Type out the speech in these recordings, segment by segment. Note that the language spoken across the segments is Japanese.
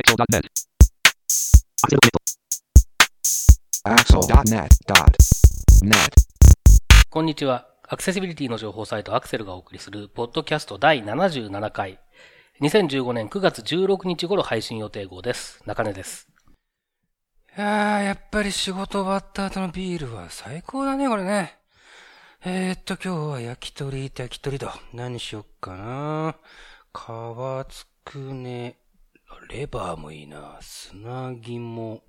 Axel.net. Axel.net. こんにちは。アクセシビリティの情報サイトアクセルがお送りするポッドキャスト第77回。2015年9月16日頃配信予定号です。中根です。いやー、やっぱり仕事終わった後のビールは最高だね、これね。今日は焼き鳥だ。何しよっかな。皮つくね、レバーもいいな。砂肝、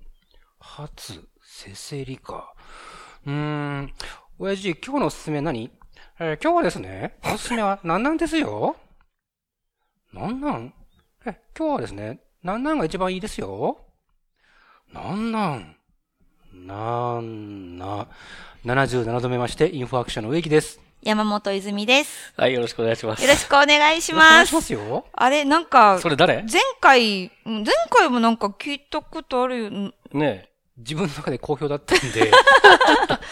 ハツ、せせりか。親父、今日のおすすめ何？今日はですね、おすすめはなんなんですよ。なんなん？今日はですね、なんなんが一番いいですよ。なんなん？77度目まして、インフォアクションの植木です。山本泉です。はい、よろしくお願いします。よろしくお願いします。あれ、なんか、それ誰？前回もなんか聞いたことあるよね。ねえ。自分の中で好評だったんで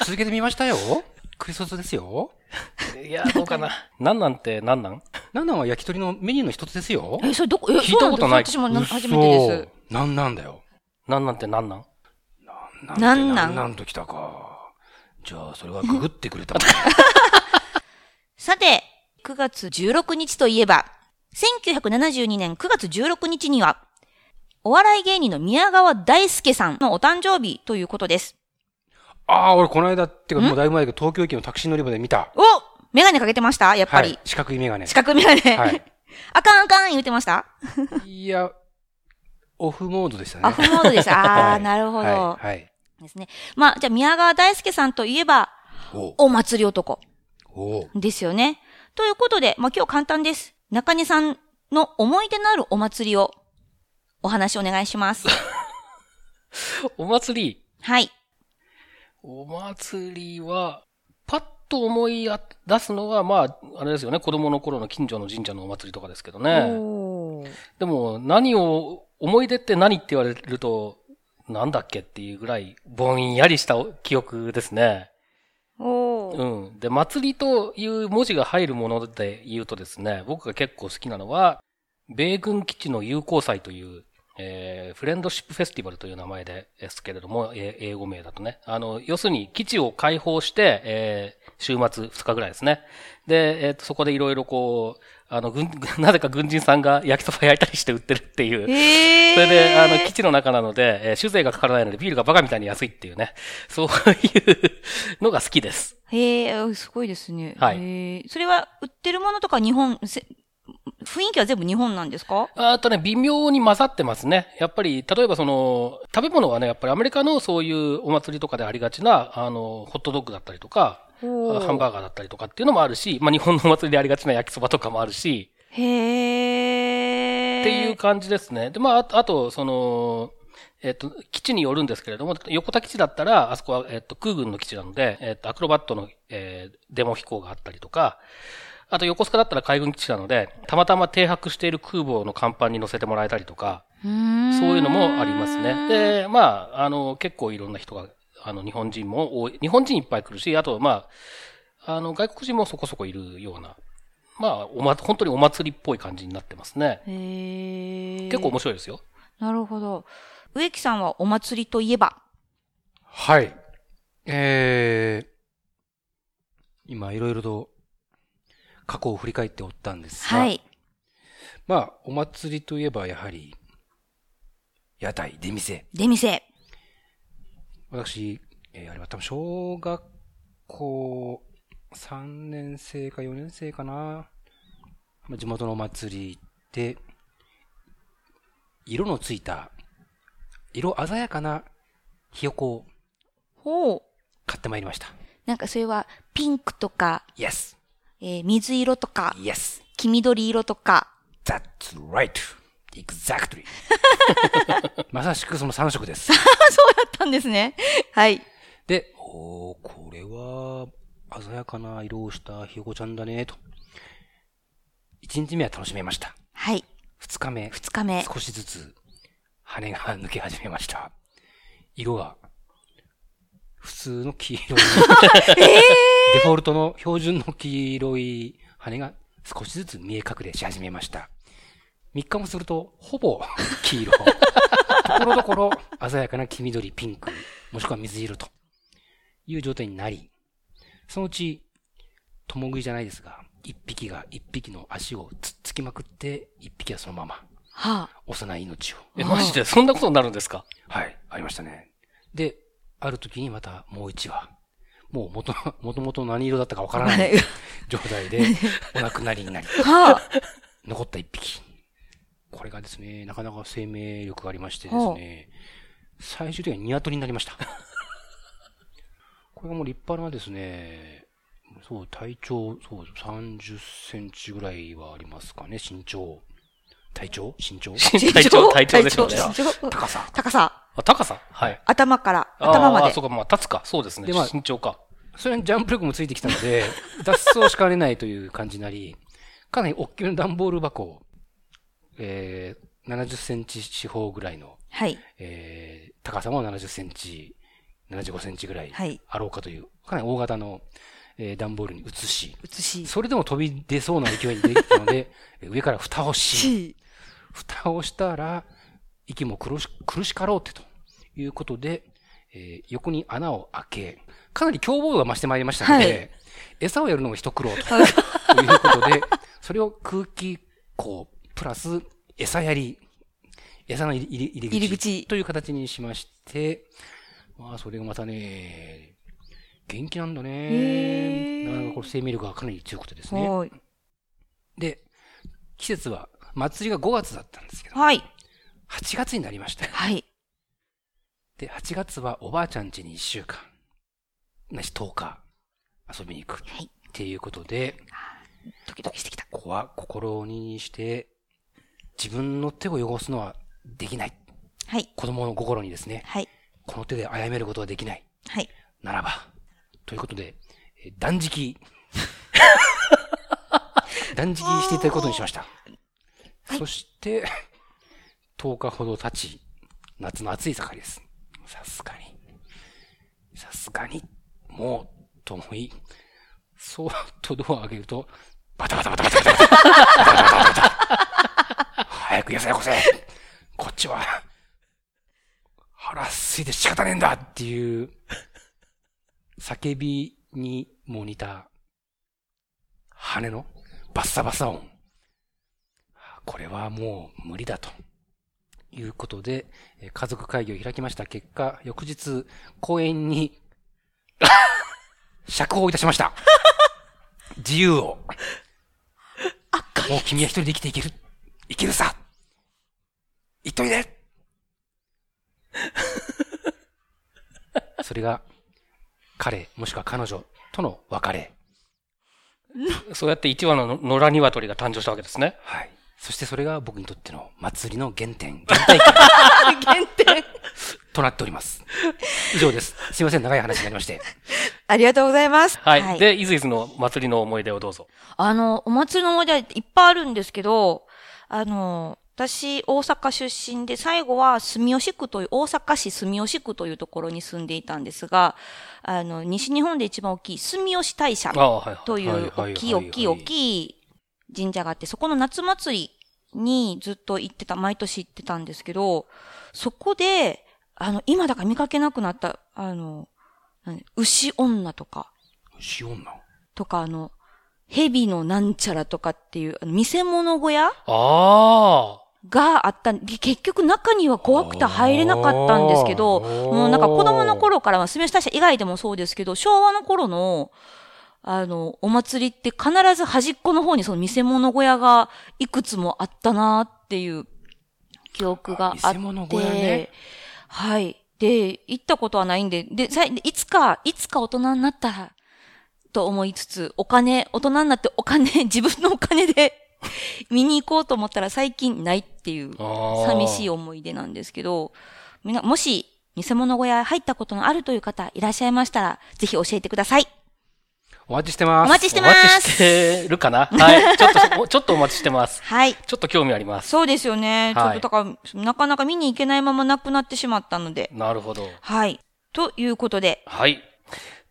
続けてみましたよ。クリソツですよ。いや、どうかな。なんなんってなんなん？なんなんは焼き鳥のメニューの一つですよ。それどこ？聞いたことない。私も初めてです。なんなんだよ。なんなんってなんなん？なんなん？なんなんときたか。じゃあそれはググってくれたの。さて、9月16日といえば、1972年9月16日には。お笑い芸人の宮川大輔さんのお誕生日ということです。ああ、俺この間ってかもうだいぶ前だけど東京駅のタクシー乗り場で見た。お！メガネかけてましたやっぱり、はい。四角いメガネ。はい、あかん言ってましたいや、オフモードでした。ああ、はい、なるほど。はい。はい、ですね。まあ、じゃあ宮川大輔さんといえば、お祭り男。ですよね。ということで、まあ今日簡単です。中根さんの思い出のあるお祭りを、お話お願いします。お祭り。はい。お祭りは、パッと思い出すのは、まあ、あれですよね、子供の頃の近所の神社のお祭りとかですけどね。でも、思い出って何って言われると、なんだっけっていうぐらい、ぼんやりした記憶ですね。うん。で、祭りという文字が入るもので言うとですね、僕が結構好きなのは、米軍基地の友好祭という、フレンドシップフェスティバルという名前ですけれども、英語名だとね。要するに基地を開放して、週末2日ぐらいですね。で、そこでいろいろこう、なぜか軍人さんが焼きそば焼いたりして売ってるっていう。それで、基地の中なので、酒税がかからないのでビールがバカみたいに安いっていうね。そういうのが好きです。すごいですね。はい。それは売ってるものとか雰囲気は全部日本なんですか？微妙に混ざってますね。やっぱり、例えば食べ物はね、やっぱりアメリカのそういうお祭りとかでありがちな、ホットドッグだったりとか、ハンバーガーだったりとかっていうのもあるし、まあ、日本のお祭りでありがちな焼きそばとかもあるし、へー。っていう感じですね。で、まあ、あと、基地によるんですけれども、横田基地だったら、あそこは、空軍の基地なので、アクロバットの、デモ飛行があったりとか、あと横須賀だったら海軍基地なので、たまたま停泊している空母の甲板に乗せてもらえたりとか、そういうのもありますね。で、まあ、結構いろんな人が、日本人も多い、日本人いっぱい来るし、あと、まあ、外国人もそこそこいるような、まあ、本当にお祭りっぽい感じになってますね。結構面白いですよ。なるほど。植木さんはお祭りといえば？はい。今いろいろと、過去を振り返っておったんですが、はい、まあお祭りといえばやはり屋台出店。私、あれは多分小学校3年生か4年生かな、地元のお祭りで色のついた色鮮やかなひよこを買ってまいりました。なんかそれはピンクとか。イエス。水色とか、yes. 黄緑色とか。That's right. Exactly. まさしくその3色です。そうだったんですね。はい。で、これは鮮やかな色をしたひよこちゃんだねと。1日目は楽しめました。はい。2日目。少しずつ羽が抜け始めました。色が普通の黄色に。デフォルトの標準の黄色い羽が少しずつ見え隠れし始めました。3日もするとほぼ黄色ところどころ鮮やかな黄緑、ピンク、もしくは水色という状態になり、そのうち共食いじゃないですが、一匹が一匹の足をつきまくって、一匹はそのまま、はあ、幼い命を。マジでそんなことになるんですか？はい、ありましたね。で、ある時にまたもう一羽、もう元々何色だったかわからない状態でお亡くなりになり、はあ、残った一匹。これがですね、なかなか生命力がありましてですね、最終的にはニワトリになりました。これがもう立派なですね、そう、体長、そう、30センチぐらいはありますかね、身長。体長ですよね。高さ。あ、高さ、はい。頭から、頭まで。あ、そうか、まあ、立つか。そうですね。で、まあ、身長か。それにジャンプ力もついてきたので、脱走しかねないという感じになり、かなり大きめの段ボール箱を、70センチ四方ぐらいの、はい、高さも70センチ、75センチぐらいあろうかという、はい、かなり大型の、段ボールに移し、それでも飛び出そうな勢いにできたので、上から蓋をし、蓋をしたら、息も苦しかろうってということで、横に穴を開け、かなり凶暴度が増してまいりましたので、はい、餌をやるのも一苦労ということで、それを空気口プラス餌やり、餌の入り口という形にしまして、まあ、それがまたね、元気なんだね。なかなかこれ生命力がかなり強くてですね。で、季節は、祭りが5月だったんですけど、はい、8月になりました。はい。で、8月はおばあちゃん家に1週間、なし10日遊びに行く。はい。っていうことで、ドキドキしてきた。ここは心にして、自分の手を汚すのはできない。はい。子供の心にですね、はい。この手で殺めることはできない。はい。ならば、ということで、断食していただくことにしました。はい、そして、10日ほど経ち、夏の暑い盛りです。さすがに、もう、と思い、そーっとドアを開けると、バタバタ早く野菜をこせ、こっちは、腹すいて仕方ねえんだっていう、叫びにも似た羽のバッサバサ音。これはもう無理だということで、家族会議を開きました結果、翌日公園に釈放いたしました。自由を。もう君は一人で生きていける。生きるさ。行っといで。それが彼、もしくは彼女との別れ。そうやって一羽の野良鶏が誕生したわけですね。はい。そしてそれが僕にとっての祭りの原点となっております。以上です。すいません、長い話になりまして。ありがとうございます。はい。はい、で、いずいずの祭りの思い出をどうぞ。お祭りの思い出はいっぱいあるんですけど、私、大阪出身で、最後は大阪市住吉区というところに住んでいたんですが、西日本で一番大きい住吉大社という大きい神社があって、そこの夏祭りにずっと行ってた、毎年行ってたんですけど、そこで、今だから見かけなくなった、牛女とか。牛女とか、蛇のなんちゃらとかっていう、見せ物小屋があった。結局中には怖くて入れなかったんですけど、もうなんか子供の頃からは、住吉大社以外でもそうですけど、昭和の頃の、お祭りって必ず端っこの方にその見せ物小屋がいくつもあったなっていう記憶があって。見せ物小屋ね。はい。で、行ったことはないんで、で、いつか大人になったら、と思いつつ、大人になって自分のお金で見に行こうと思ったら最近ないっていう寂しい思い出なんですけど、もし見せ物小屋入ったことのあるという方いらっしゃいましたら、ぜひ教えてください。お待ちしてるかな。はい。ちょっとお待ちしてます。はい。ちょっと興味あります。そうですよね。はい、ちょっとだから、なかなか見に行けないまま亡くなってしまったので。なるほど。はい。ということで。はい。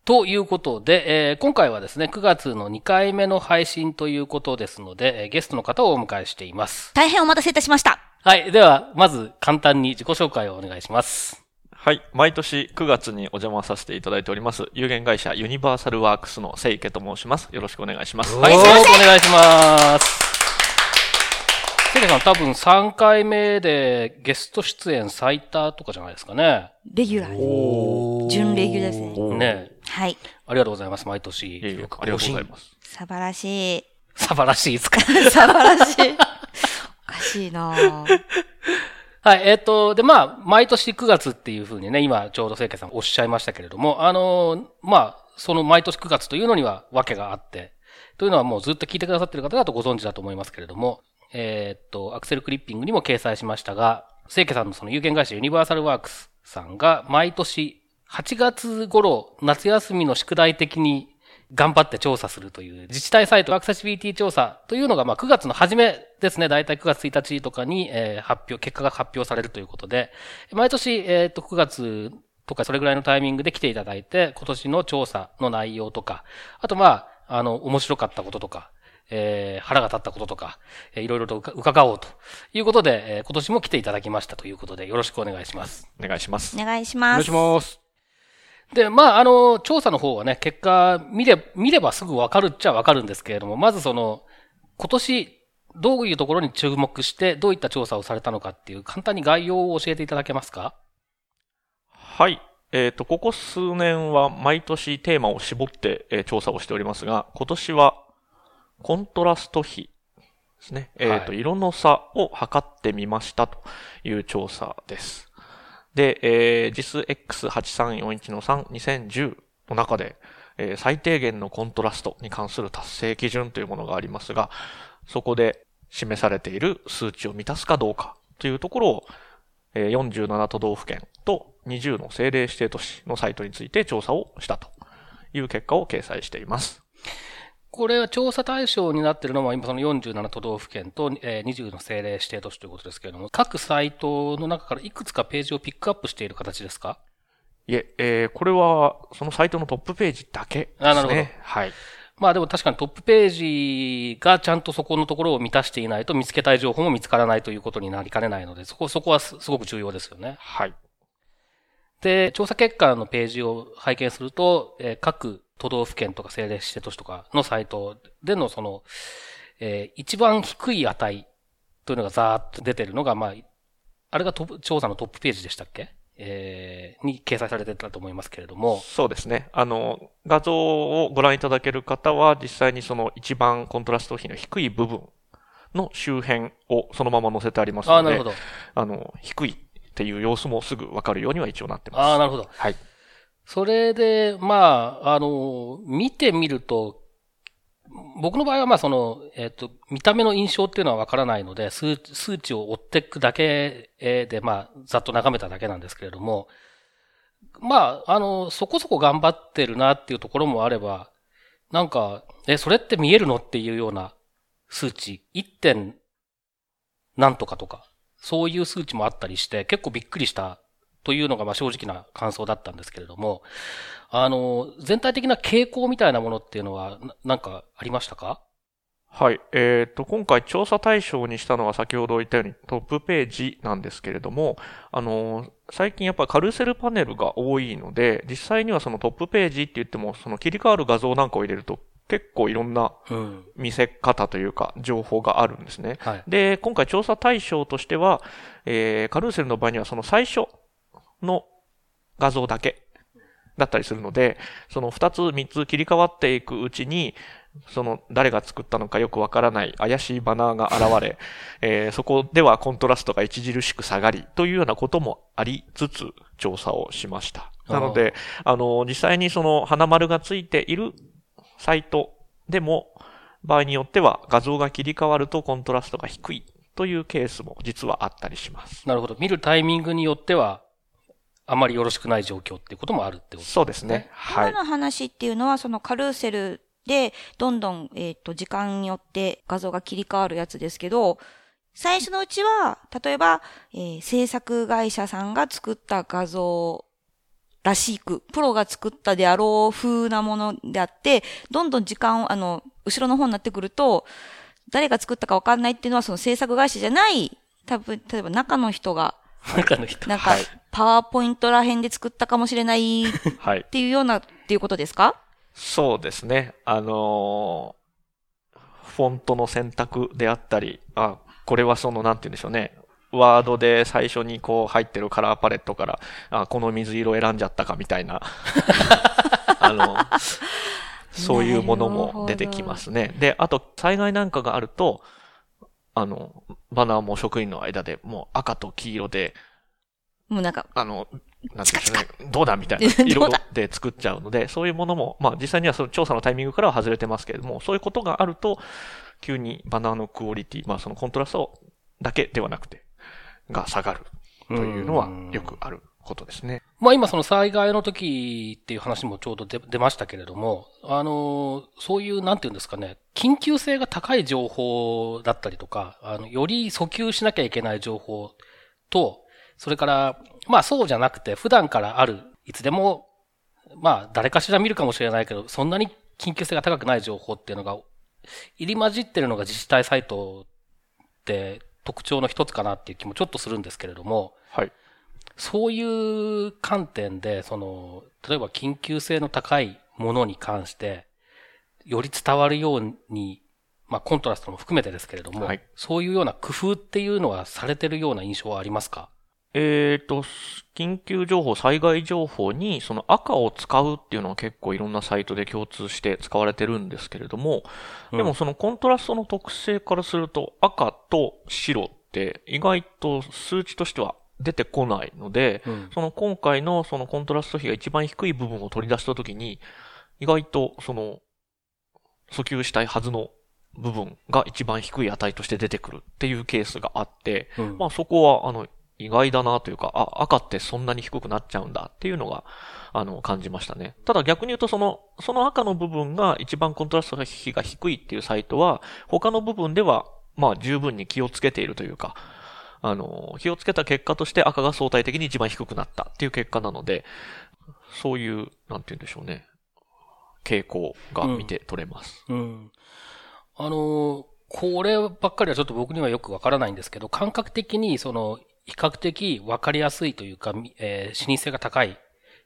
ということで、今回はですね、9月の2回目の配信ということですので、ゲストの方をお迎えしています。大変お待たせいたしました。はい。では、まず簡単に自己紹介をお願いします。はい。毎年9月にお邪魔させていただいております、有限会社ユニバーサルワークスの清池と申します。よろしくお願いします。はい。よろしくお願いします。清池さん、多分3回目でゲスト出演最多とかじゃないですかね。レギュラー。準レギュラーですね。ね。はい。ありがとうございます。毎年。よくありがとうございます。素晴らしい。素晴らしいですか？素晴らしい。おかしいなぁ。はい、で、まあ、毎年9月っていうふうにね、今ちょうど清池さんおっしゃいましたけれども、まあ、その毎年9月というのには訳があって、というのはもうずっと聞いてくださっている方だとご存知だと思いますけれども、アクセルクリッピングにも掲載しましたが、清池さんのその有限会社ユニバーサルワークスさんが毎年、8月頃、夏休みの宿題的に頑張って調査するという、自治体サイトアクセシビリティ調査というのが、まあ、9月の初めですね、だいたい9月1日とかに、結果が発表されるということで、毎年、9月とかそれぐらいのタイミングで来ていただいて、今年の調査の内容とか、あとまあ、面白かったこととか、腹が立ったこととか、いろいろと伺おうということで、今年も来ていただきましたということで、よろしくお願いします。お願いします。お願いします。お願いします。で、まあ、調査の方はね、結果見ればすぐわかるっちゃわかるんですけれども、まずその、今年、どういうところに注目して、どういった調査をされたのかっていう、簡単に概要を教えていただけますか？はい。ここ数年は毎年テーマを絞って、調査をしておりますが、今年は、コントラスト比ですね。はい、色の差を測ってみましたという調査です。で、JIS X8341-3 2010の中で、最低限のコントラストに関する達成基準というものがありますが、そこで示されている数値を満たすかどうかというところを、47都道府県と20の政令指定都市のサイトについて調査をしたという結果を掲載しています。これは調査対象になっているのは今その47都道府県と20の政令指定都市ということですけれども、各サイトの中からいくつかページをピックアップしている形ですか？いえ、これはそのサイトのトップページだけですね。あ、なるほど。はい。まあでも確かにトップページがちゃんとそこのところを満たしていないと見つけたい情報も見つからないということになりかねないので、そこはすごく重要ですよね。はい。で、調査結果のページを拝見すると、各都道府県とか政令指定都市とかのサイトでのその、一番低い値というのがザーッと出てるのが、まあ、あれが調査のトップページでしたっけ？に掲載されてたと思いますけれども。そうですね。画像をご覧いただける方は実際にその一番コントラスト比の低い部分の周辺をそのまま載せてありますので、あ、なるほど。低いっていう様子もすぐわかるようには一応なってます。ああ、なるほど。はい。それで、まあ、見てみると、僕の場合は、まあ、その、見た目の印象っていうのはわからないので、数値を追っていくだけで、まあ、ざっと眺めただけなんですけれども、まあ、そこそこ頑張ってるなっていうところもあれば、なんか、それって見えるのっていうような数値、1. なんとかとか、そういう数値もあったりして、結構びっくりした。というのがまあ正直な感想だったんですけれども、全体的な傾向みたいなものっていうのはなんかありましたか？はい。今回調査対象にしたのは先ほど言ったようにトップページなんですけれども、最近やっぱカルーセルパネルが多いので、実際にはそのトップページって言ってもその切り替わる画像なんかを入れると結構いろんな見せ方というか情報があるんですね。はい、で、今回調査対象としては、カルーセルの場合にはその最初の画像だけだったりするので、その2つ3つ切り替わっていくうちに、その誰が作ったのかよくわからない怪しいバナーが現れ、そこではコントラストが著しく下がりというようなこともありつつ調査をしました。なので、実際にその花丸がついているサイトでも、場合によっては画像が切り替わるとコントラストが低いというケースも実はあったりします。なるほど。見るタイミングによっては、あまりよろしくない状況っていうこともあるってことですね。そうですね。はい。今の話っていうのは、そのカルーセルで、どんどん、時間によって画像が切り替わるやつですけど、最初のうちは、例えば、制作会社さんが作った画像らしく、プロが作ったであろう風なものであって、どんどん時間を、後ろの方になってくると、誰が作ったかわかんないっていうのはその制作会社じゃない、多分、例えば中の人が、なんか、パワーポイントら辺で作ったかもしれないっていうような、っていうことですか？そうですね。フォントの選択であったり、あ、これはその、なんて言うんでしょうね。ワードで最初にこう入ってるカラーパレットから、あ、この水色選んじゃったかみたいな。そういうものも出てきますね。で、あと、災害なんかがあると、バナーも職員の間でもう赤と黄色で、もうなんか、なんていうんですかね、どうだみたいな色で作っちゃうので、そういうものも、まあ実際にはその調査のタイミングからは外れてますけれども、そういうことがあると、急にバナーのクオリティ、まあそのコントラストだけではなくて、が下がるというのはよくあることですね。まあ今その災害の時っていう話もちょうど出ましたけれども、そういうなんていうんですかね、緊急性が高い情報だったりとか、より訴求しなきゃいけない情報と、それから、まあそうじゃなくて普段からある、いつでも、まあ誰かしら見るかもしれないけど、そんなに緊急性が高くない情報っていうのが、入り混じってるのが自治体サイトって、特徴の一つかなっていう気もちょっとするんですけれども、はい、そういう観点でその例えば緊急性の高いものに関してより伝わるように、まあ、コントラストも含めてですけれども、はい、そういうような工夫っていうのはされてるような印象はありますか？緊急情報、災害情報にその赤を使うっていうのは結構いろんなサイトで共通して使われてるんですけれども、でもそのコントラストの特性からすると赤と白って意外と数値としては出てこないので、その今回のそのコントラスト比が一番低い部分を取り出したときに、意外とその訴求したいはずの部分が一番低い値として出てくるっていうケースがあって、まあそこは意外だなというか、あ、赤ってそんなに低くなっちゃうんだっていうのが、感じましたね。ただ逆に言うとその赤の部分が一番コントラスト比が低いっていうサイトは、他の部分では、まあ十分に気をつけているというか、気をつけた結果として赤が相対的に一番低くなったっていう結果なので、そういう、なんて言うんでしょうね、傾向が見て取れます。うん。こればっかりはちょっと僕にはよくわからないんですけど、感覚的に比較的分かりやすいというか、視認性が高い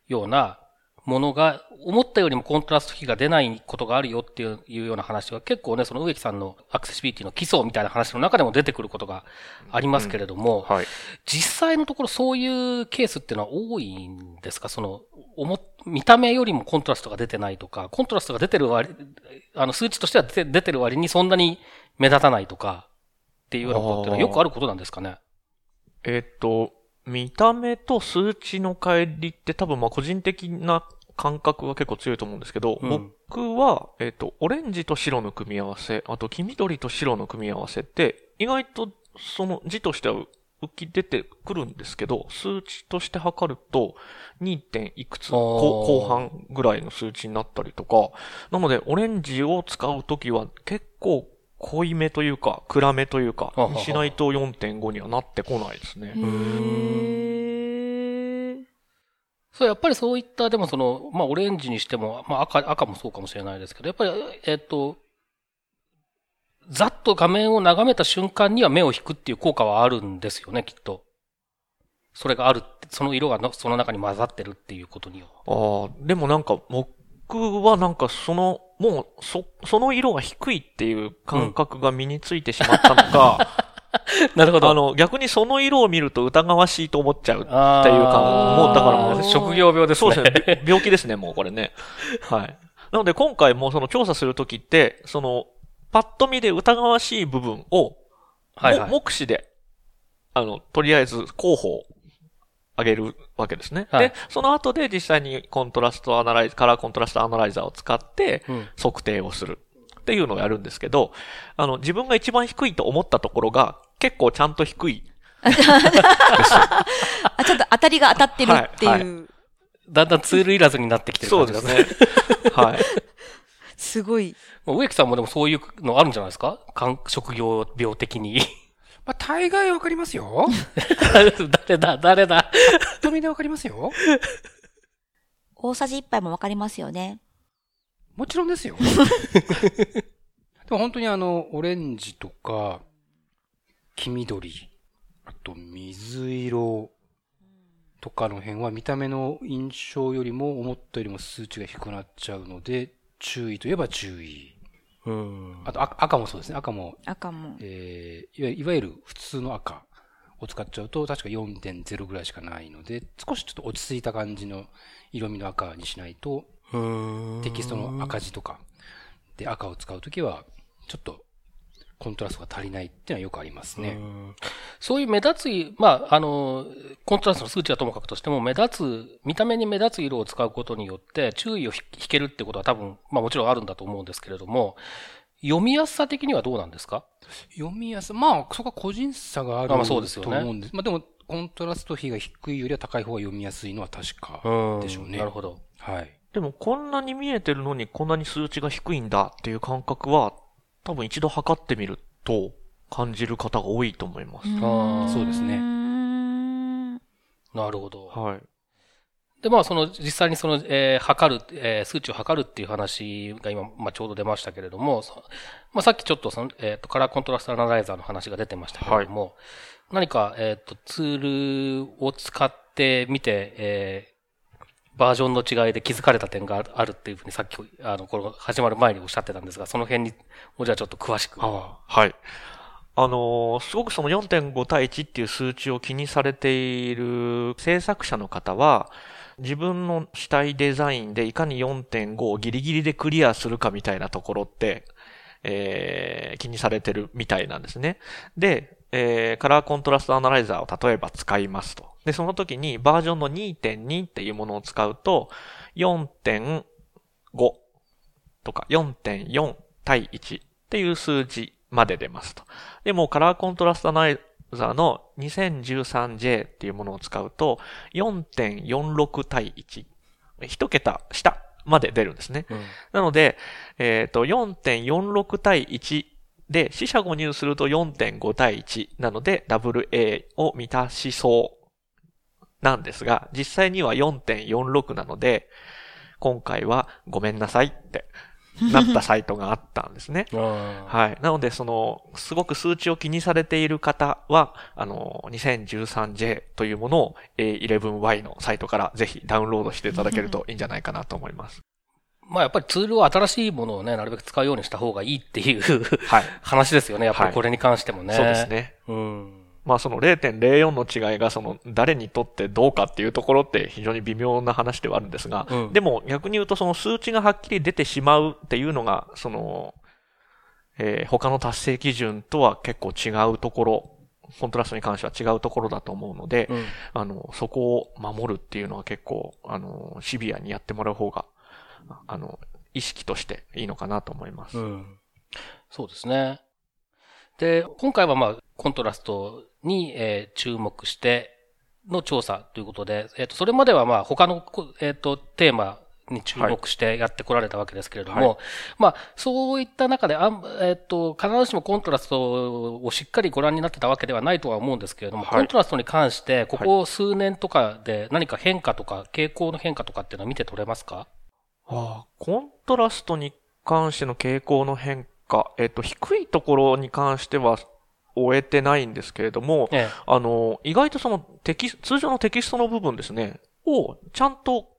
ようなものが、思ったよりもコントラスト比が出ないことがあるよっていうような話は結構ね、その植木さんのアクセシビリティの基礎みたいな話の中でも出てくることがありますけれども、はい、実際のところそういうケースっていうのは多いんですか？見た目よりもコントラストが出てないとか、コントラストが出てる数値としては出てる割にそんなに目立たないとかっていうようなことってのはよくあることなんですかね？見た目と数値の乖離って多分まあ個人的な感覚が結構強いと思うんですけど、僕は、オレンジと白の組み合わせ、あと黄緑と白の組み合わせって、意外とその字としては浮き出てくるんですけど、数値として測ると 2. いくつ後半ぐらいの数値になったりとか、なのでオレンジを使うときは結構濃いめというか、暗めというか、しないと 4.5 にはなってこないですね。そう、やっぱりそういった、でもまあ、オレンジにしても、まあ、赤もそうかもしれないですけど、やっぱり、ざっと画面を眺めた瞬間には目を引くっていう効果はあるんですよね、きっと。それがあるって、その色がその中に混ざってるっていうことには。ああ、でもなんか、僕はなんかもう、その色が低いっていう感覚が身についてしまったのか、なるほど。逆にその色を見ると疑わしいと思っちゃうっていうか、もうだからもう職業病ですね。そうですね。病気ですね、もうこれね。はい。なので今回も調査するときって、パッと見で疑わしい部分を、はいはい、目視で、とりあえず候補、上げるわけですね、はい。で、その後で実際にカラーコントラストアナライザーを使って測定をするっていうのをやるんですけど、自分が一番低いと思ったところが結構ちゃんと低いです。ちょっと当たりが当たってるっていう、はいはい。だんだんツールいらずになってきてる感じですね。そうですね。はい。すごい。植木さんもでもそういうのあるんじゃないですか？職業病的に。まあ、大概わかりますよ。誰だ。ぱっと見でわかりますよ。大さじ1杯もわかりますよね。もちろんですよ。でも本当にオレンジとか、黄緑、あと水色とかの辺は見た目の印象よりも思ったよりも数値が低くなっちゃうので、注意といえば注意。あと赤もそうですね。赤も。いわゆる普通の赤を使っちゃうと確か 4.0 ぐらいしかないので、少しちょっと落ち着いた感じの色味の赤にしないと、テキストの赤字とかで赤を使うときはちょっとコントラストが足りないっていうのはよくありますね。そういう目立つ、まあ、コントラストの数値はともかくとしても、見た目に目立つ色を使うことによって注意を引けるってことは多分、まあもちろんあるんだと思うんですけれども、読みやすさ的にはどうなんですか？読みやすさ、まあ、そこは個人差があると思うんです。まあでも、コントラスト比が低いよりは高い方が読みやすいのは確かでしょうね。なるほど。はい。でも、こんなに見えてるのにこんなに数値が低いんだっていう感覚は、多分一度測ってみると感じる方が多いと思います。ああ、そうですね。なるほど。はい。で、まあ、実際に測る、数値を測るっていう話が今、まあ、ちょうど出ましたけれども、まあ、さっきちょっとカラーコントラストアナライザーの話が出てましたけれども、はい、何か、ツールを使ってみて、バージョンの違いで気づかれた点があるっていうふうにさっき、この始まる前におっしゃってたんですが、その辺に、もうじゃあちょっと詳しく。はい。すごくその 4.5 対1っていう数値を気にされている制作者の方は、自分のしたいデザインでいかに 4.5 をギリギリでクリアするかみたいなところって、気にされてるみたいなんですね。で、カラーコントラストアナライザーを例えば使いますと。で、その時にバージョンの 2.2 っていうものを使うと 4.5 とか 4.4 対1っていう数値まで出ますと。で、もうカラーコントラストアナライザーの 2013J っていうものを使うと 4.46 対1。一桁下まで出るんですね。なので、4.46 対1で、四捨五入すると 4.5 対1なので、WA を満たしそうなんですが、実際には 4.46 なので、今回はごめんなさいってなったサイトがあったんですね。はい。なので、すごく数値を気にされている方は、2013J というものを A11Y のサイトからぜひダウンロードしていただけるといいんじゃないかなと思います。まあやっぱりツールは新しいものをね、なるべく使うようにした方がいいっていう話ですよね。やっぱりこれに関してもね。はい、そうですね。まあその 0.04 の違いが誰にとってどうかっていうところって非常に微妙な話ではあるんですが、でも逆に言うと数値がはっきり出てしまうっていうのが、他の達成基準とは結構違うところ、コントラストに関しては違うところだと思うので、そこを守るっていうのは結構、シビアにやってもらう方が、意識としていいのかなと思います。そうですね。で、今回はまあ、コントラストに、注目しての調査ということで、それまではまあ、他の、テーマに注目してやってこられたわけですけれども、はい、まあ、そういった中で、必ずしもコントラストをしっかりご覧になってたわけではないとは思うんですけれども、コントラストに関して、ここ数年とかで何か変化とか、傾向の変化とかっていうのは見て取れますか？コントラストに関しての傾向の変化、低いところに関しては終えてないんですけれども、意外と通常のテキストの部分ですね、をちゃんと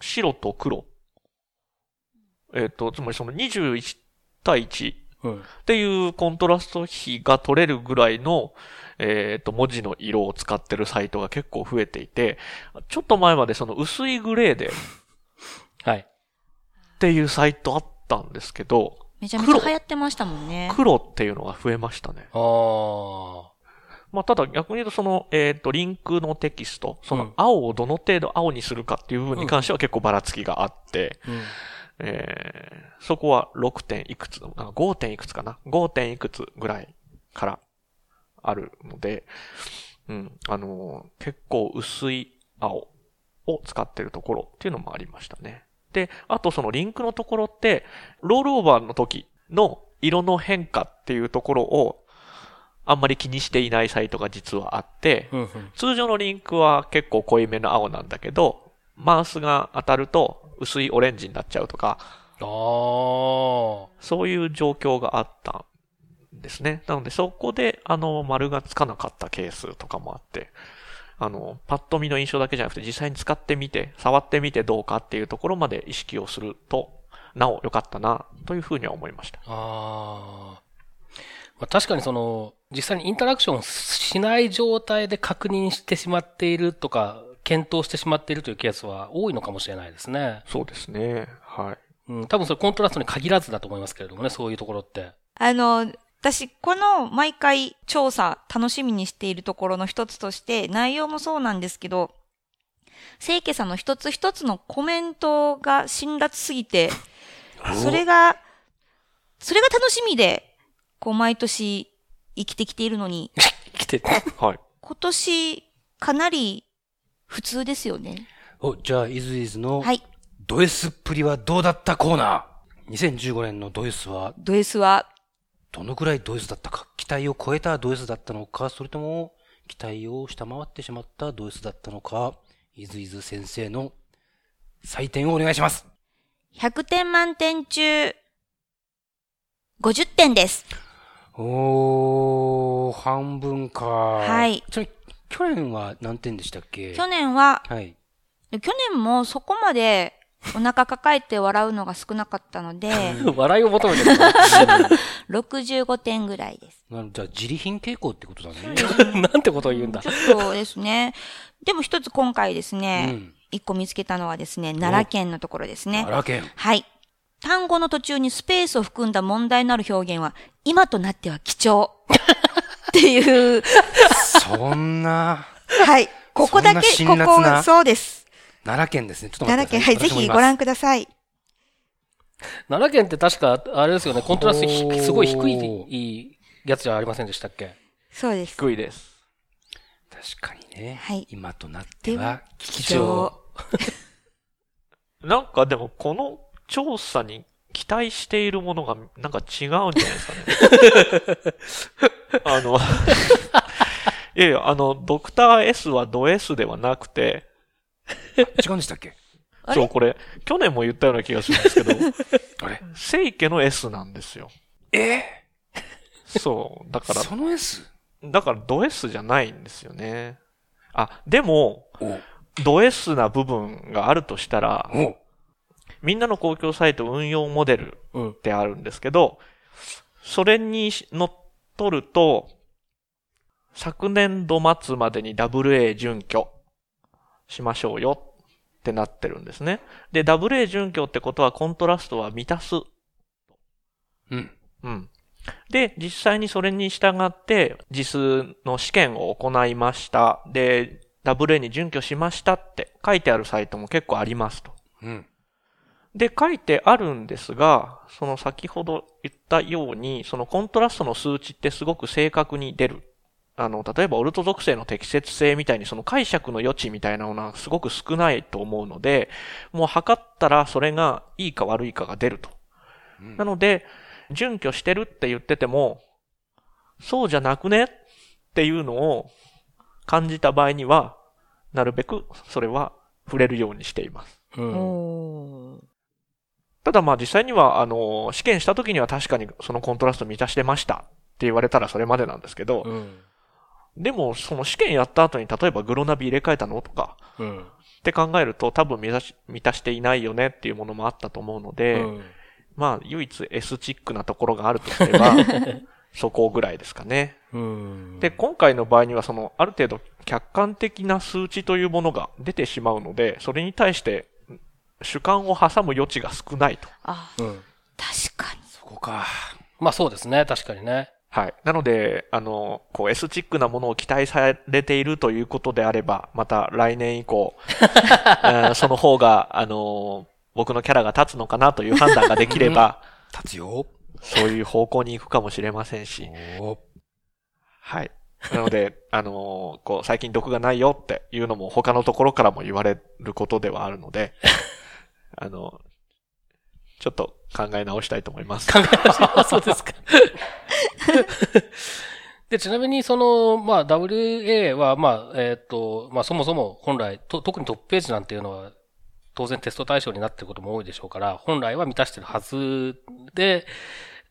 白と黒、つまり21対1っていうコントラスト比が取れるぐらいの、文字の色を使ってるサイトが結構増えていて、ちょっと前まで薄いグレーで、っていうサイトあったんですけど。めちゃめちゃ流行ってましたもんね。黒っていうのが増えましたね。まあ、ただ逆に言うとリンクのテキスト、青をどの程度青にするかっていう部分に関しては結構ばらつきがあって、そこは 6. 点いくつ、5. 点いくつかな ?5 点いくつぐらいからあるので、結構薄い青を使ってるところっていうのもありましたね。で、あとリンクのところって、ロールオーバーの時の色の変化っていうところをあんまり気にしていないサイトが実はあって、通常のリンクは結構濃いめの青なんだけど、マウスが当たると薄いオレンジになっちゃうとか、そういう状況があったんですね。なのでそこで丸がつかなかったケースとかもあって、パッと見の印象だけじゃなくて実際に使ってみて、触ってみてどうかっていうところまで意識をすると、なお良かったなというふうには思いました。確かに実際にインタラクションしない状態で確認してしまっているとか、検討してしまっているというケースは多いのかもしれないですね。そうですね。はい。うん、多分それコントラストに限らずだと思いますけれどもね、そういうところって。私、この毎回調査楽しみにしているところの一つとして、内容もそうなんですけど、清家さんの一つ一つのコメントが辛辣すぎて、それが楽しみで、こう毎年生きてきているのに、生きてて、はい。今年かなり普通ですよね。お、じゃあイズイズのド S っぷりはどうだったコーナー。2015年のド S はどのくらいド S だったか、期待を超えたド S だったのか、それとも期待を下回ってしまったド S だったのか、イズイズ先生の採点をお願いします。100点満点中50点です。おー、半分か。はい。ちなみに去年は何点でしたっけ？去年は、はい、去年もそこまでお腹抱えて笑うのが少なかったので笑いを求めてる65点ぐらいです。じゃあ自利品傾向ってことだね。なんてことを言うんだ。そうですね。でも一つ今回ですね、一個見つけたのはですね、奈良県のところですね。奈良県。はい。単語の途中にスペースを含んだ問題のある表現は今となっては貴重っていうそんなはい。ここだけ、ここ、そうです。奈良県ですね。ちょっと待ってください。奈良県、はい、ぜひご覧ください。奈良県って確かあれですよね、コントラストすごい低いやつじゃありませんでしたっけ？そうです。低いです。確かにね。はい。今となっては貴重。なんかでもこの調査に期待しているものがなんか違うんじゃないですかね。いやいや、ドクター S はド S ではなくて。違うんでしたっけ？そう、これ、去年も言ったような気がするんですけど、あれ？清家の S なんですよ。そう、だから。その S？ だから、ド S じゃないんですよね。あ、でも、ド S な部分があるとしたら、みんなの公共サイト運用モデルってあるんですけど、それにのっとると、昨年度末までに WA 準拠しましょうよってなってるんですね。で、WA 準拠ってことはコントラストは満たす。うん。うん。で、実際にそれに従ってJISの試験を行いました。で、WA に準拠しましたって書いてあるサイトも結構ありますと。うん。で、書いてあるんですが、その先ほど言ったように、そのコントラストの数値ってすごく正確に出る。例えばオルト属性の適切性みたいにその解釈の余地みたいなものはすごく少ないと思うので、もう測ったらそれがいいか悪いかが出ると。うん、なので、準拠してるって言ってても、そうじゃなくねっていうのを感じた場合には、なるべくそれは触れるようにしています。うん、ただまあ実際には、試験した時には確かにそのコントラスト満たしてましたって言われたらそれまでなんですけど、うんでも、その試験やった後に、例えばグロナビ入れ替えたのとか、って考えると多分満たしていないよねっていうものもあったと思うので、まあ、唯一 S チックなところがあるとすれば、そこぐらいですかね。で、今回の場合には、ある程度客観的な数値というものが出てしまうので、それに対して主観を挟む余地が少ないと。ああ、確かに。そこか。まあそうですね、確かにね。はい。なので、こう S チックなものを期待されているということであれば、また来年以降、その方が、僕のキャラが立つのかなという判断ができれば、立つよ。そういう方向に行くかもしれませんし。はい。なので、こう、最近毒がないよっていうのも他のところからも言われることではあるので、ちょっと考え直したいと思います。考え直した。そうですか。で、ちなみにまあ、WA は、まあ、まあ、そもそも本来、特にトップページなんていうのは、当然テスト対象になっていることも多いでしょうから、本来は満たしているはずで、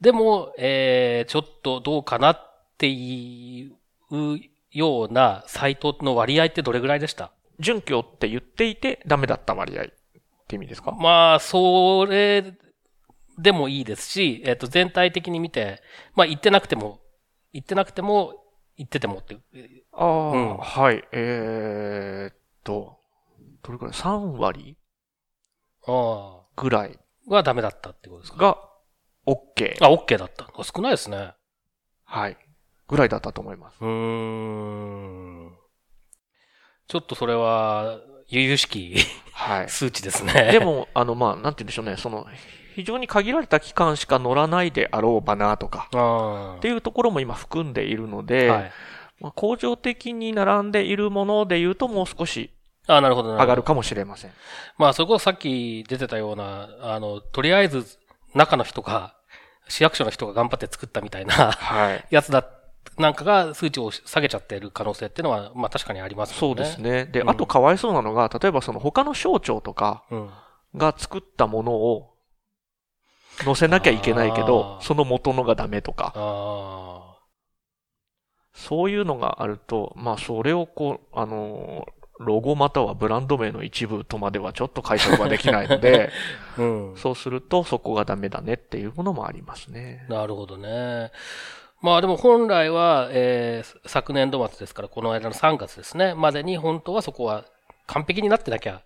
でも、ちょっとどうかなっていうようなサイトの割合ってどれぐらいでした？準拠って言っていてダメだった割合って意味ですか？まあ、それでもいいですし、全体的に見て、まあ、言ってなくても、言っててもっていう。ああ、うん、はい。どれくらい ?3 割ぐらいはダメだったってことですか？が、OK。あ、OK だった。少ないですね。はい。ぐらいだったと思います。ちょっとそれは、悠々しき数値ですね。でも、まあ、なんて言うんでしょうね。非常に限られた期間しか乗らないであろうバナーとか、っていうところも今含んでいるので、はい、まあ、恒常的に並んでいるもので言うともう少し上がるかもしれません。まあ、そこさっき出てたような、とりあえず中の人が、市役所の人が頑張って作ったみたいな、はい、やつだなんかが数値を下げちゃってる可能性っていうのは、まあ確かにありますね。そうですね。で、あとかわいそうなのが、例えば他の省庁とかが作ったものを、載せなきゃいけないけど、その元のがダメとか。そういうのがあると、まあ、それをロゴまたはブランド名の一部とまではちょっと解釈はできないので、うん、そうするとそこがダメだねっていうものもありますね。なるほどね。まあでも本来は、昨年度末ですから、この間の3月ですね、までに本当はそこは完璧になってなきゃ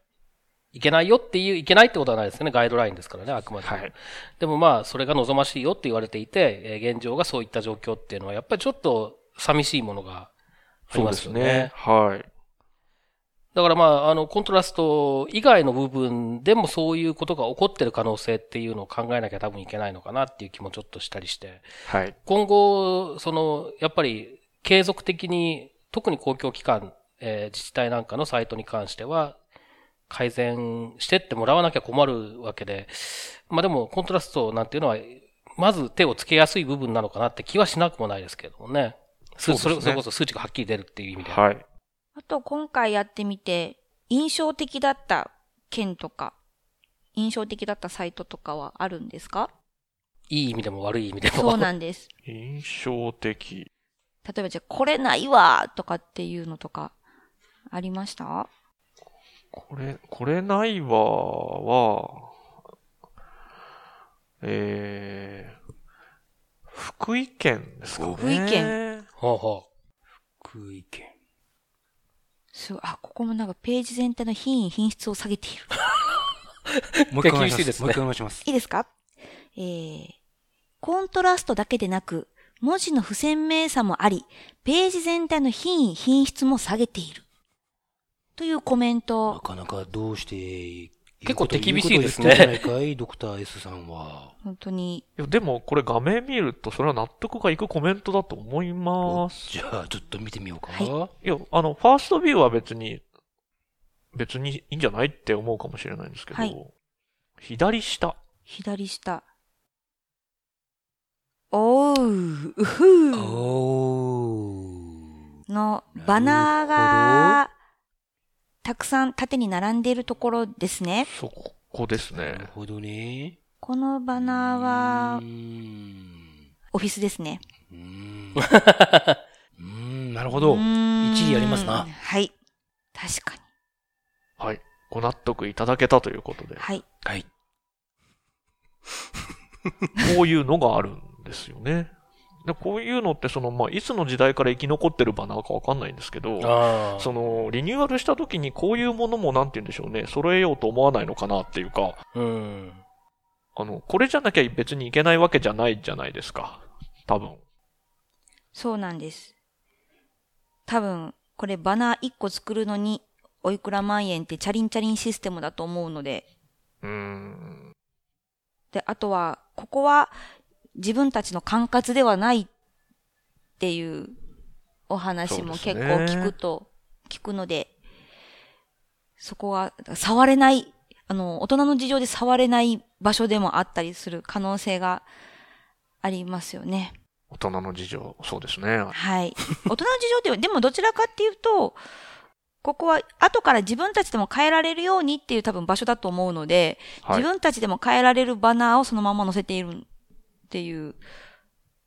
いけないよっていう、いけないってことはないですね。ガイドラインですからね、あくまでも。はい、でもまあ、それが望ましいよって言われていて、現状がそういった状況っていうのは、やっぱりちょっと寂しいものがありますよね。そうですね。はい。だからまあ、コントラスト以外の部分でもそういうことが起こってる可能性っていうのを考えなきゃ多分いけないのかなっていう気もちょっとしたりして。はい。今後、やっぱり継続的に、特に公共機関、自治体なんかのサイトに関しては、改善してってもらわなきゃ困るわけで、まあでもコントラストなんていうのはまず手をつけやすい部分なのかなって気はしなくもないですけれどもね。それこそ数値がはっきり出るっていう意味で。はい。あと今回やってみて印象的だった件とか印象的だったサイトとかはあるんですか？いい意味でも悪い意味でも。そうなんです。印象的。例えばじゃあこれないわとかっていうのとかありました？これないわは、福井県ですかね。福井県。はあ、福井県。そう、あ、ここもなんかページ全体の品位、品質を下げている。もう一回厳しいですね。もう一回お願いします。いいですか？コントラストだけでなく、文字の不鮮明さもあり、ページ全体の品位、品質も下げている。というコメント。なかなかどうして結構手厳しいですね。ドクター S さんは。本当に。いやでもこれ画面見るとそれは納得がいくコメントだと思います。じゃあちょっと見てみようかな。はい、いやファーストビューは別にいいんじゃないって思うかもしれないんですけど。はい、左下。おううふう。おうのバナーが。たくさん縦に並んでいるところですね。そこですね。なるほどね。このバナーは、オフィスですね。なるほど。一理ありますな。はい。確かに。はい。ご納得いただけたということで。はい。はい。こういうのがあるんですよね。でこういうのってまあ、いつの時代から生き残ってるバナーかわかんないんですけど、リニューアルした時にこういうものもなんて言うんでしょうね、揃えようと思わないのかなっていうか、うん、これじゃなきゃ別にいけないわけじゃないじゃないですか。多分。そうなんです。多分、これバナー1個作るのに、おいくら万円ってチャリンチャリンシステムだと思うので。で、あとは、ここは、自分たちの管轄ではないっていうお話も結構聞くので、そこは触れない、大人の事情で触れない場所でもあったりする可能性がありますよね。大人の事情、そうですね。はい。大人の事情って、でもどちらかっていうと、ここは後から自分たちでも変えられるようにっていう多分場所だと思うので、はい、自分たちでも変えられるバナーをそのまま載せているっていう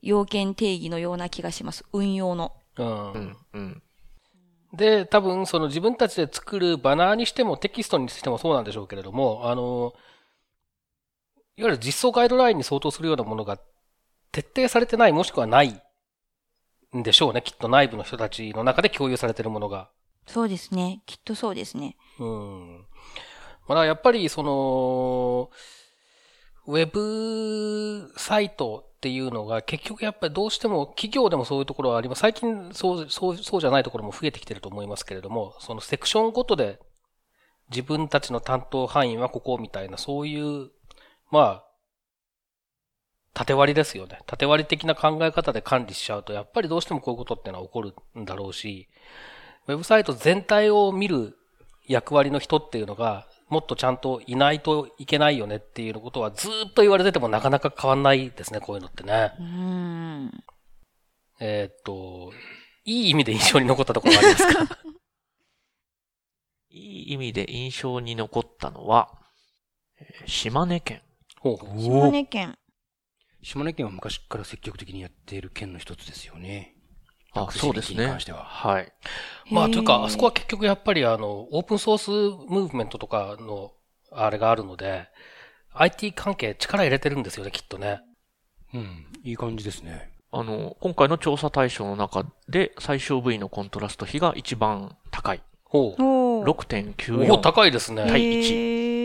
要件定義のような気がします。運用の。うんうん、で、多分その自分たちで作るバナーにしてもテキストにしてもそうなんでしょうけれども、いわゆる実装ガイドラインに相当するようなものが徹底されてないもしくはないんでしょうね。きっと内部の人たちの中で共有されているものが。そうですね。きっとそうですね。まあやっぱりその、ウェブサイトっていうのが結局やっぱりどうしても企業でもそういうところはあります。最近そうじゃないところも増えてきてると思いますけれども、そのセクションごとで自分たちの担当範囲はここみたいな、そういう、まあ、縦割りですよね。縦割り的な考え方で管理しちゃうと、やっぱりどうしてもこういうことってのは起こるんだろうし、ウェブサイト全体を見る役割の人っていうのが、もっとちゃんといないといけないよねっていうことはずっと言われててもなかなか変わんないですね、こういうのってね。いい意味で印象に残ったところはありますか？いい意味で印象に残ったのは、島根県。島根県は昔から積極的にやっている県の一つですよね。あ、そうですね。はい。まあ、というか、あそこは結局やっぱりオープンソースムーブメントとかの、あれがあるので、IT 関係力入れてるんですよね、きっとね。うん、いい感じですね。今回の調査対象の中で、最小部位のコントラスト比が一番高い。6.94。高いですね。対1。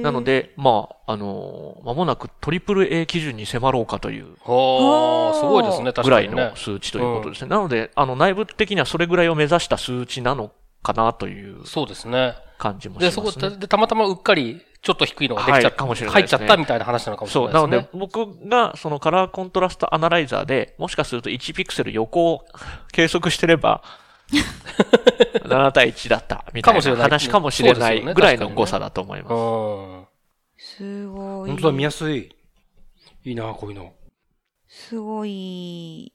なので、まあ、間もなく AAA 基準に迫ろうかという。すごいですね、確かに。ぐらいの数値ということですね。なので、内部的にはそれぐらいを目指した数値なのかなという。そうですね。感じもしますね。で、そこでたまたまうっかり、ちょっと低いのができちゃったかもしれないですね。入っちゃったみたいな話なのかもしれないですね。そう。なので、僕が、そのカラーコントラストアナライザーで、もしかすると1ピクセル横を計測してれば、7対1だったみたいな話かもしれないぐらいの誤差だと思います。すごい。本当は見やすい。いいな、こういうの。すごい。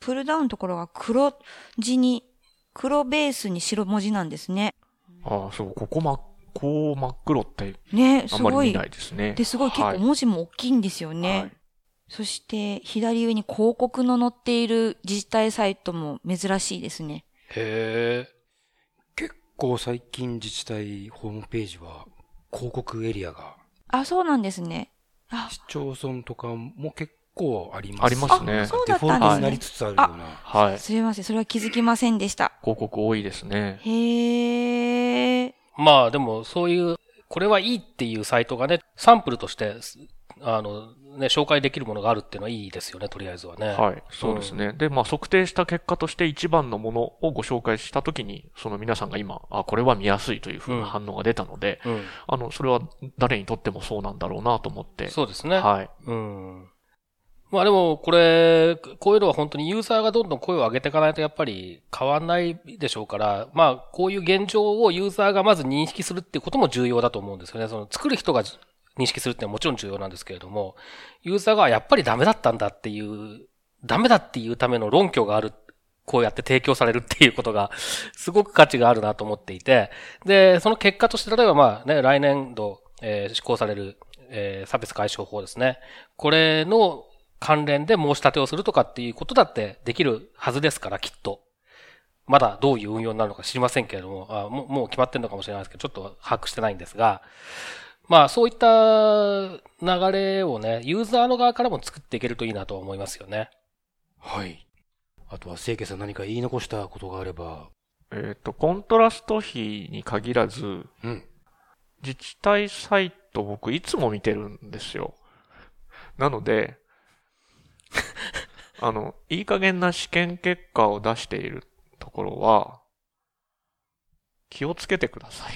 プルダウンのところが黒字に、黒ベースに白文字なんですね。ああ、そう、こう真っ黒って、ね、あんまり見ないですね。で、すごい結構文字も大きいんですよね。はい、そして、左上に広告の載っている自治体サイトも珍しいですね。へー。結構最近自治体ホームページは広告エリアが。あ、そうなんですね。市町村とかも結構あります。ありますね。そうだったんですね。デフォルトになりつつあるような。はい。すいません。それは気づきませんでした。広告多いですね。へー。まあでもそういう、これはいいっていうサイトがね、サンプルとして、ね、紹介できるものがあるっていうのはいいですよね、とりあえずはね。はい、そうですね。で、まあ、測定した結果として一番のものをご紹介したときに、その皆さんが今、あ、これは見やすいというふうな反応が出たので、うん、それは誰にとってもそうなんだろうなと思って。そうですね。はい。うん。まあでも、こういうのは本当にユーザーがどんどん声を上げていかないとやっぱり変わんないでしょうから、まあ、こういう現状をユーザーがまず認識するっていうことも重要だと思うんですよね。その、作る人が、認識するってのはもちろん重要なんですけれども、ユーザーがやっぱりダメだったんだっていう、ダメだっていうための論拠がある、こうやって提供されるっていうことが、すごく価値があるなと思っていて、で、その結果として、例えばまあね、来年度、施行される、差別解消法ですね。これの関連で申し立てをするとかっていうことだってできるはずですから、きっと。まだどういう運用になるのか知りませんけれども、もう決まってんのかもしれないですけど、ちょっと把握してないんですが、まあそういった流れをね、ユーザーの側からも作っていけるといいなと思いますよね。はい。あとは清家さん何か言い残したことがあれば。コントラスト比に限らず、うん、自治体サイト僕いつも見てるんですよ。なので、いい加減な試験結果を出しているところは、気をつけてください。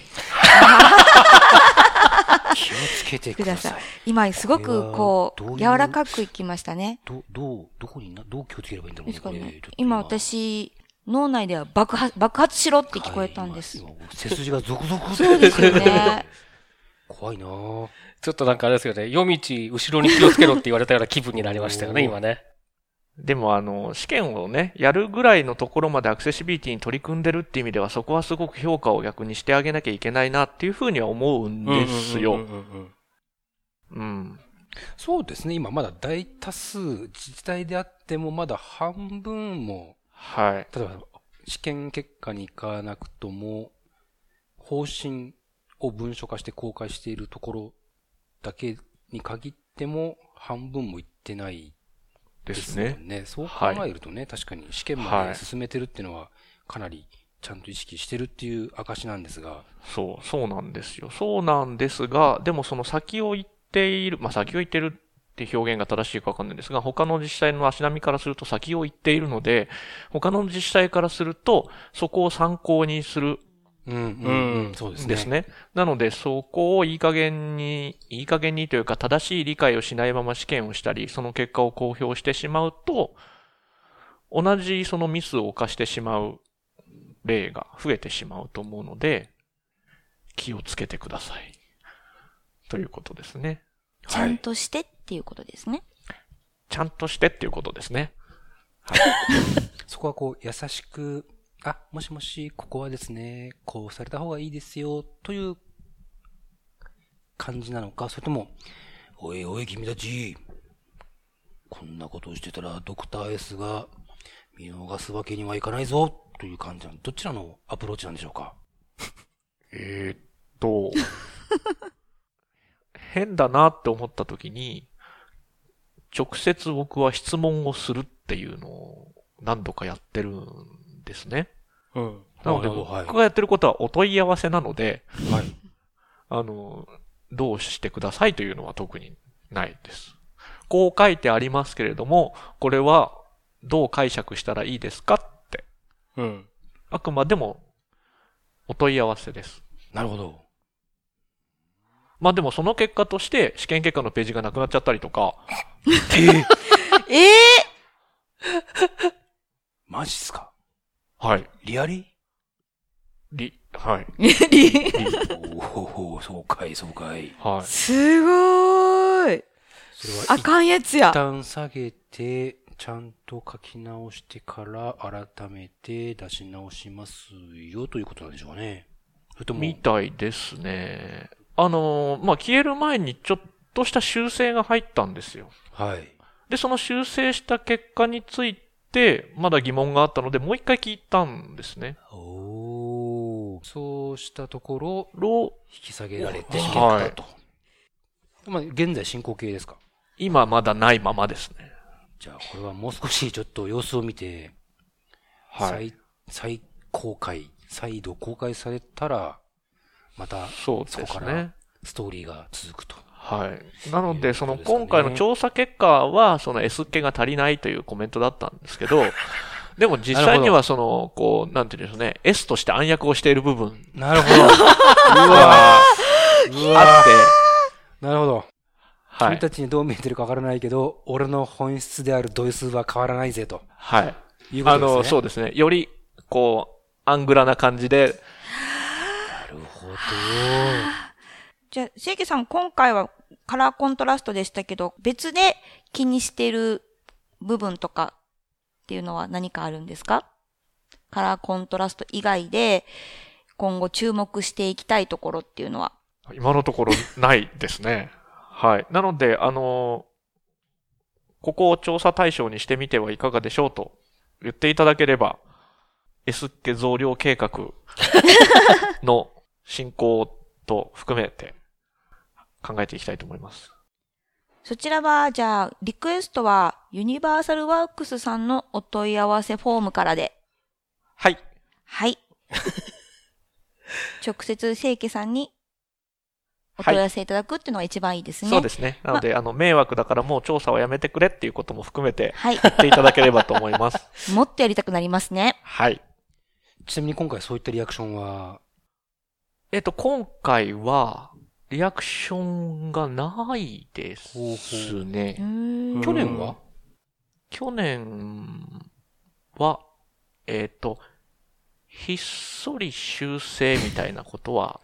気をつけてください。今、すごく、こう、柔らかくいきましたね。どこに気をつければいいんだろうね。これね、今私、脳内では爆発しろって聞こえたんです。背筋がゾクゾクする。そうですよね。怖いなぁ。ちょっとなんかあれですよね。夜道、後ろに気をつけろって言われたような気分になりましたよね、今ね。でも試験をね、やるぐらいのところまでアクセシビリティに取り組んでるって意味では、そこはすごく評価を逆にしてあげなきゃいけないなっていうふうには思うんですよ。うん。そうですね。今まだ大多数自治体であってもまだ半分も、はい。例えば試験結果に行かなくとも、方針を文書化して公開しているところだけに限っても半分も行ってない。ですね。そう考えるとね、はい、確かに試験まで進めてるっていうのはかなりちゃんと意識してるっていう証なんですが、そうなんですよ。そうなんですが、でもその先を行っている、まあ先を行っているって表現が正しいかわかんないんですが、他の自治体の足並みからすると先を行っているので、他の自治体からするとそこを参考にする。そうですね。なので、そこをいい加減にというか、正しい理解をしないまま試験をしたり、その結果を公表してしまうと、同じそのミスを犯してしまう例が増えてしまうと思うので、気をつけてください。ということですね。ちゃんとしてっていうことですね。ちゃんとしてっていうことですね。はい、そこはこう、優しく、あ、もしもし、ここはですね、こうされた方がいいですよ、という感じなのか、それとも、おいおい君たち、こんなことをしてたらドクター S が見逃すわけにはいかないぞ、という感じなの。どちらのアプローチなんでしょうか？変だなって思った時に、直接僕は質問をするっていうのを何度かやってるんですね。うん、なので僕がやってることはお問い合わせなので、はい、どうしてくださいというのは特にないです。こう書いてありますけれども、これはどう解釈したらいいですかって。うん、あくまでもお問い合わせです。なるほど。まあでもその結果として試験結果のページがなくなっちゃったりとか。マジっすか？はい。リアリ？はい。おー、そうかい。はい。すごーい。あかんやつや。一旦下げて、ちゃんと書き直してから、改めて出し直しますよ、ということなんでしょうね。それともみたいですね。まあ、消える前にちょっとした修正が入ったんですよ。はい。で、その修正した結果について、で、まだ疑問があったので、もう一回聞いたんですね。そうしたところ、引き下げられて、はい。まあ、現在進行形ですか？今まだないままですね。じゃあ、これはもう少しちょっと様子を見て、はい。再度公開されたら、また、そうですね。そこからストーリーが続くと。はい。なので、その今回の調査結果は、その S っ気が足りないというコメントだったんですけど、でも実際にはその、こう、なんていうんでしょうね、S として暗躍をしている部分。なるほど。うわーあって。なるほど。はい。君たちにどう見えてるかわからないけど、俺の本質であるドイスは変わらないぜと。はい。いうことですね。そうですね。より、こう、アングラな感じで。なるほど。じゃあ、正義さん、今回はカラーコントラストでしたけど、別で気にしてる部分とかっていうのは何かあるんですか？カラーコントラスト以外で、今後注目していきたいところっていうのは？今のところないですね。はい。なので、ここを調査対象にしてみてはいかがでしょうと言っていただければ、S っ気増量計画の進行と含めて、考えていきたいと思います。そちらは、じゃあ、リクエストは、ユニバーサルワークスさんのお問い合わせフォームからで。はい。はい。直接、清家さんにお問い合わせいただくっていうのが一番いいですね。はい、そうですね。なので、迷惑だからもう調査はやめてくれっていうことも含めて、はい。言っていただければと思います。もっとやりたくなりますね。はい。ちなみに今回そういったリアクションは、今回は、リアクションがないですね。去年は？ひっそり修正みたいなことは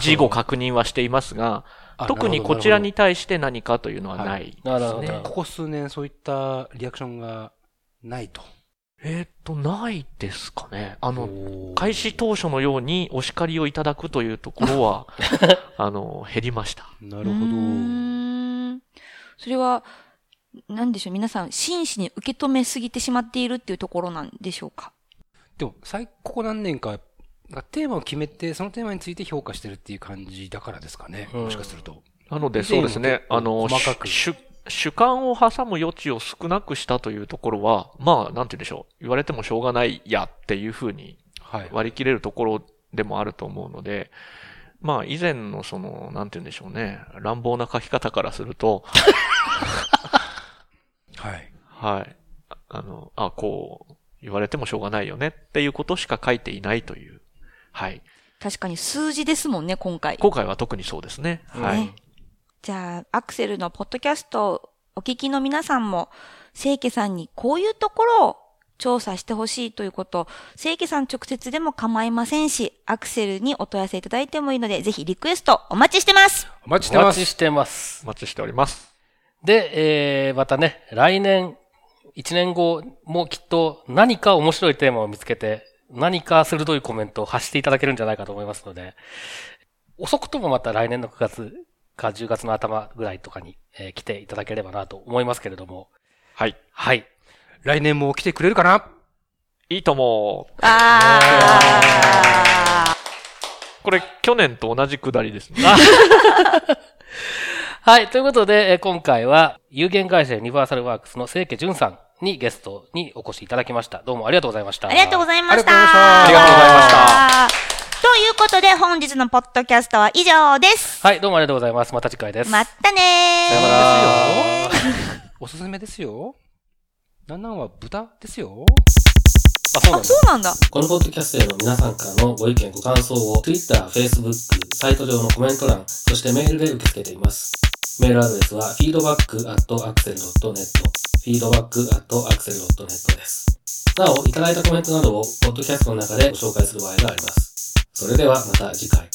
事後確認はしていますが、特にこちらに対して何かというのはないですね。はい、ここ数年そういったリアクションがないと。ないですかね。開始当初のようにお叱りをいただくというところは、減りました。なるほど。それは、なんでしょう、皆さん真摯に受け止めすぎてしまっているっていうところなんでしょうか。でも、ここ何年か、テーマを決めて、そのテーマについて評価してるっていう感じだからですかね。もしかすると。なので、そうですね。細かく。主観を挟む余地を少なくしたというところは、まあ、なんて言うんでしょう。言われてもしょうがないやっていうふうに割り切れるところでもあると思うので、まあ、以前のその、なんて言うんでしょうね。乱暴な書き方からすると、はい。はい。こう、言われてもしょうがないよねっていうことしか書いていないという。はい。確かに数字ですもんね、今回。今回は特にそうですね。はい。じゃあ、アクセルのポッドキャストをお聞きの皆さんも、清家さんにこういうところを調査してほしいということ、清家さん直接でも構いませんし、アクセルにお問い合わせいただいてもいいので、ぜひリクエストお待ちしてます。お待ちしてます。お待ちしてます。お待ちしております。で、またね、来年、1年後もきっと何か面白いテーマを見つけて、何か鋭いコメントを発していただけるんじゃないかと思いますので、遅くともまた来年の9月、か10月の頭ぐらいとかに来ていただければなと思いますけれども。はい。はい。来年も来てくれるかないいとも。これ去年と同じくだりですね。はい。ということで、今回は有限会社ユニバーサルワークスの清家淳さんにゲストにお越しいただきました。どうもありがとうございました。ありがとうございました。ありがとうございました。ということで本日のポッドキャストは以上です。はい、どうもありがとうございます。また次回です。またねー。さよならですよ。おすすめですよ。なんなんは豚ですよ。あ、そうなんだ。このポッドキャストへの皆さんからのご意見ご感想を Twitter、Facebook、サイト上のコメント欄、そしてメールで受け付けています。メールアドレスは feedback@axel.net feedback@axel.net です。なお、いただいたコメントなどをポッドキャストの中でご紹介する場合があります。それではまた次回。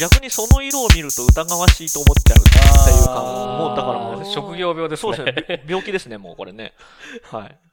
逆にその色を見ると疑わしいと思っちゃうっていうか、もうだからもう職業病ですね。そうですね。病気ですね、もうこれね。はい。